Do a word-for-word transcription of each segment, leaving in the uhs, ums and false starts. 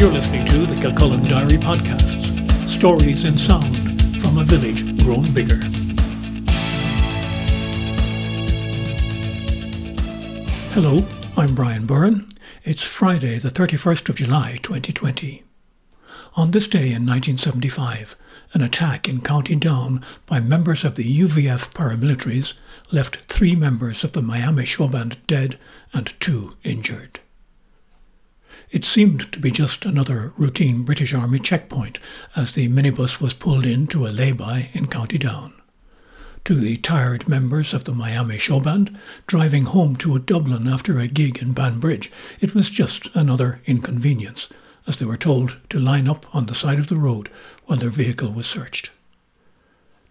You're listening to the Kilcullen Diary Podcasts, stories in sound from a village grown bigger. Hello, I'm Brian Byrne. It's Friday, the thirty-first of July, twenty twenty. On this day in nineteen seventy-five, an attack in County Down by members of the U V F paramilitaries left three members of the Miami Showband dead and two injured. It seemed to be just another routine British Army checkpoint as the minibus was pulled in to a lay-by in County Down. To the tired members of the Miami Showband, driving home to Dublin after a gig in Banbridge, it was just another inconvenience, as they were told to line up on the side of the road while their vehicle was searched.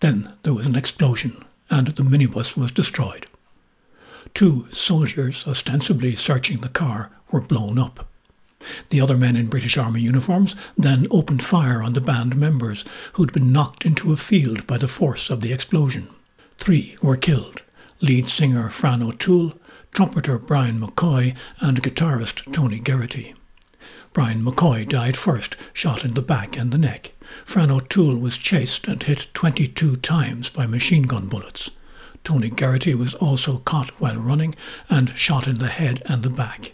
Then there was an explosion, and the minibus was destroyed. Two soldiers, ostensibly searching the car, were blown up. The other men in British Army uniforms then opened fire on the band members, who'd been knocked into a field by the force of the explosion. Three were killed: lead singer Fran O'Toole, trumpeter Brian McCoy, and guitarist Tony Geraghty. Brian McCoy died first, shot in the back and the neck. Fran O'Toole was chased and hit twenty-two times by machine gun bullets. Tony Geraghty was also caught while running and shot in the head and the back.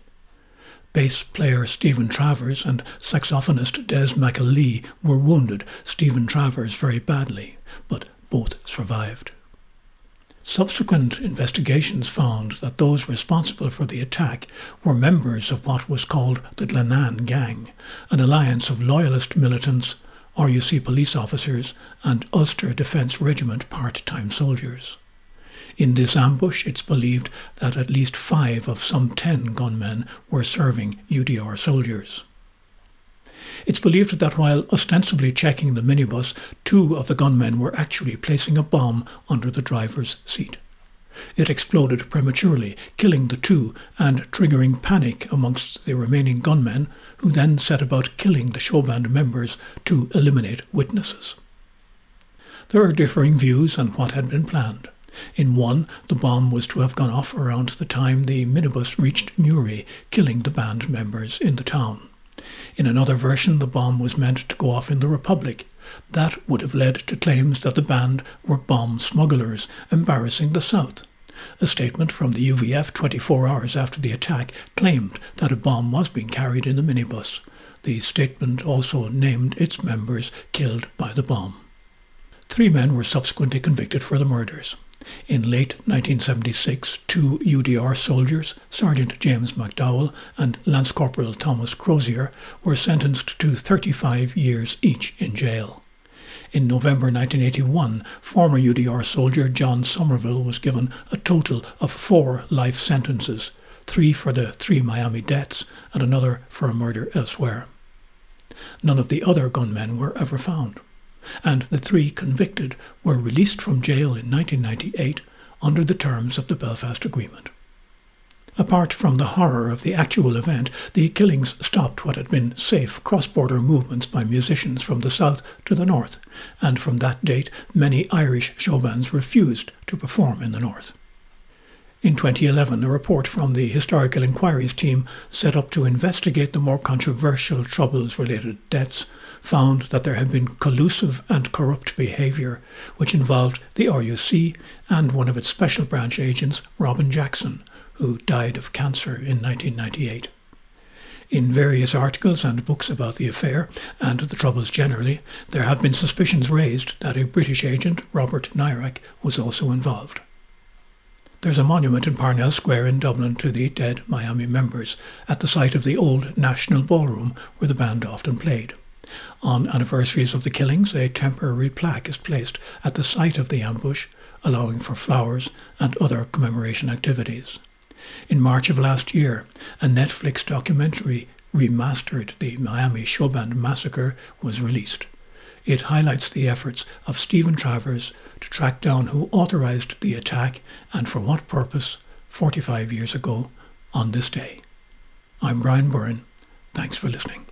Bass player Stephen Travers and saxophonist Des McAlee were wounded, Stephen Travers very badly, but both survived. Subsequent investigations found that those responsible for the attack were members of what was called the Glenanne Gang, an alliance of loyalist militants, R U C police officers and Ulster Defence Regiment part-time soldiers. In this ambush, it's believed that at least five of some ten gunmen were serving U D R soldiers. It's believed that while ostensibly checking the minibus, two of the gunmen were actually placing a bomb under the driver's seat. It exploded prematurely, killing the two and triggering panic amongst the remaining gunmen, who then set about killing the showband members to eliminate witnesses. There are differing views on what had been planned. In one, the bomb was to have gone off around the time the minibus reached Newry, killing the band members in the town. In another version, the bomb was meant to go off in the Republic. That would have led to claims that the band were bomb smugglers, embarrassing the South. A statement from the U V F twenty-four hours after the attack claimed that a bomb was being carried in the minibus. The statement also named its members killed by the bomb. Three men were subsequently convicted for the murders. In late nineteen seventy-six, two U D R soldiers, Sergeant James MacDowell and Lance Corporal Thomas Crozier, were sentenced to thirty-five years each in jail. In November nineteen eighty-one, former U D R soldier John Somerville was given a total of four life sentences, three for the three Miami deaths and another for a murder elsewhere. None of the other gunmen were ever found, and the three convicted were released from jail in nineteen ninety-eight under the terms of the Belfast Agreement. Apart from the horror of the actual event, the killings stopped what had been safe cross-border movements by musicians from the south to the north, and from that date many Irish showbands refused to perform in the north. In twenty eleven, a report from the Historical Inquiries team set up to investigate the more controversial Troubles-related deaths found that there had been collusive and corrupt behaviour, which involved the R U C and one of its special branch agents, Robin Jackson, who died of cancer in nineteen ninety-eight. In various articles and books about the affair, and the Troubles generally, there have been suspicions raised that a British agent, Robert Nairac, was also involved. There's a monument in Parnell Square in Dublin to the dead Miami members, at the site of the old National Ballroom where the band often played. On anniversaries of the killings, a temporary plaque is placed at the site of the ambush, allowing for flowers and other commemoration activities. In March of last year, a Netflix documentary, Remastered the Miami Showband Massacre, was released. It highlights the efforts of Stephen Travers to track down who authorised the attack and for what purpose forty-five years ago on this day. I'm Brian Byrne. Thanks for listening.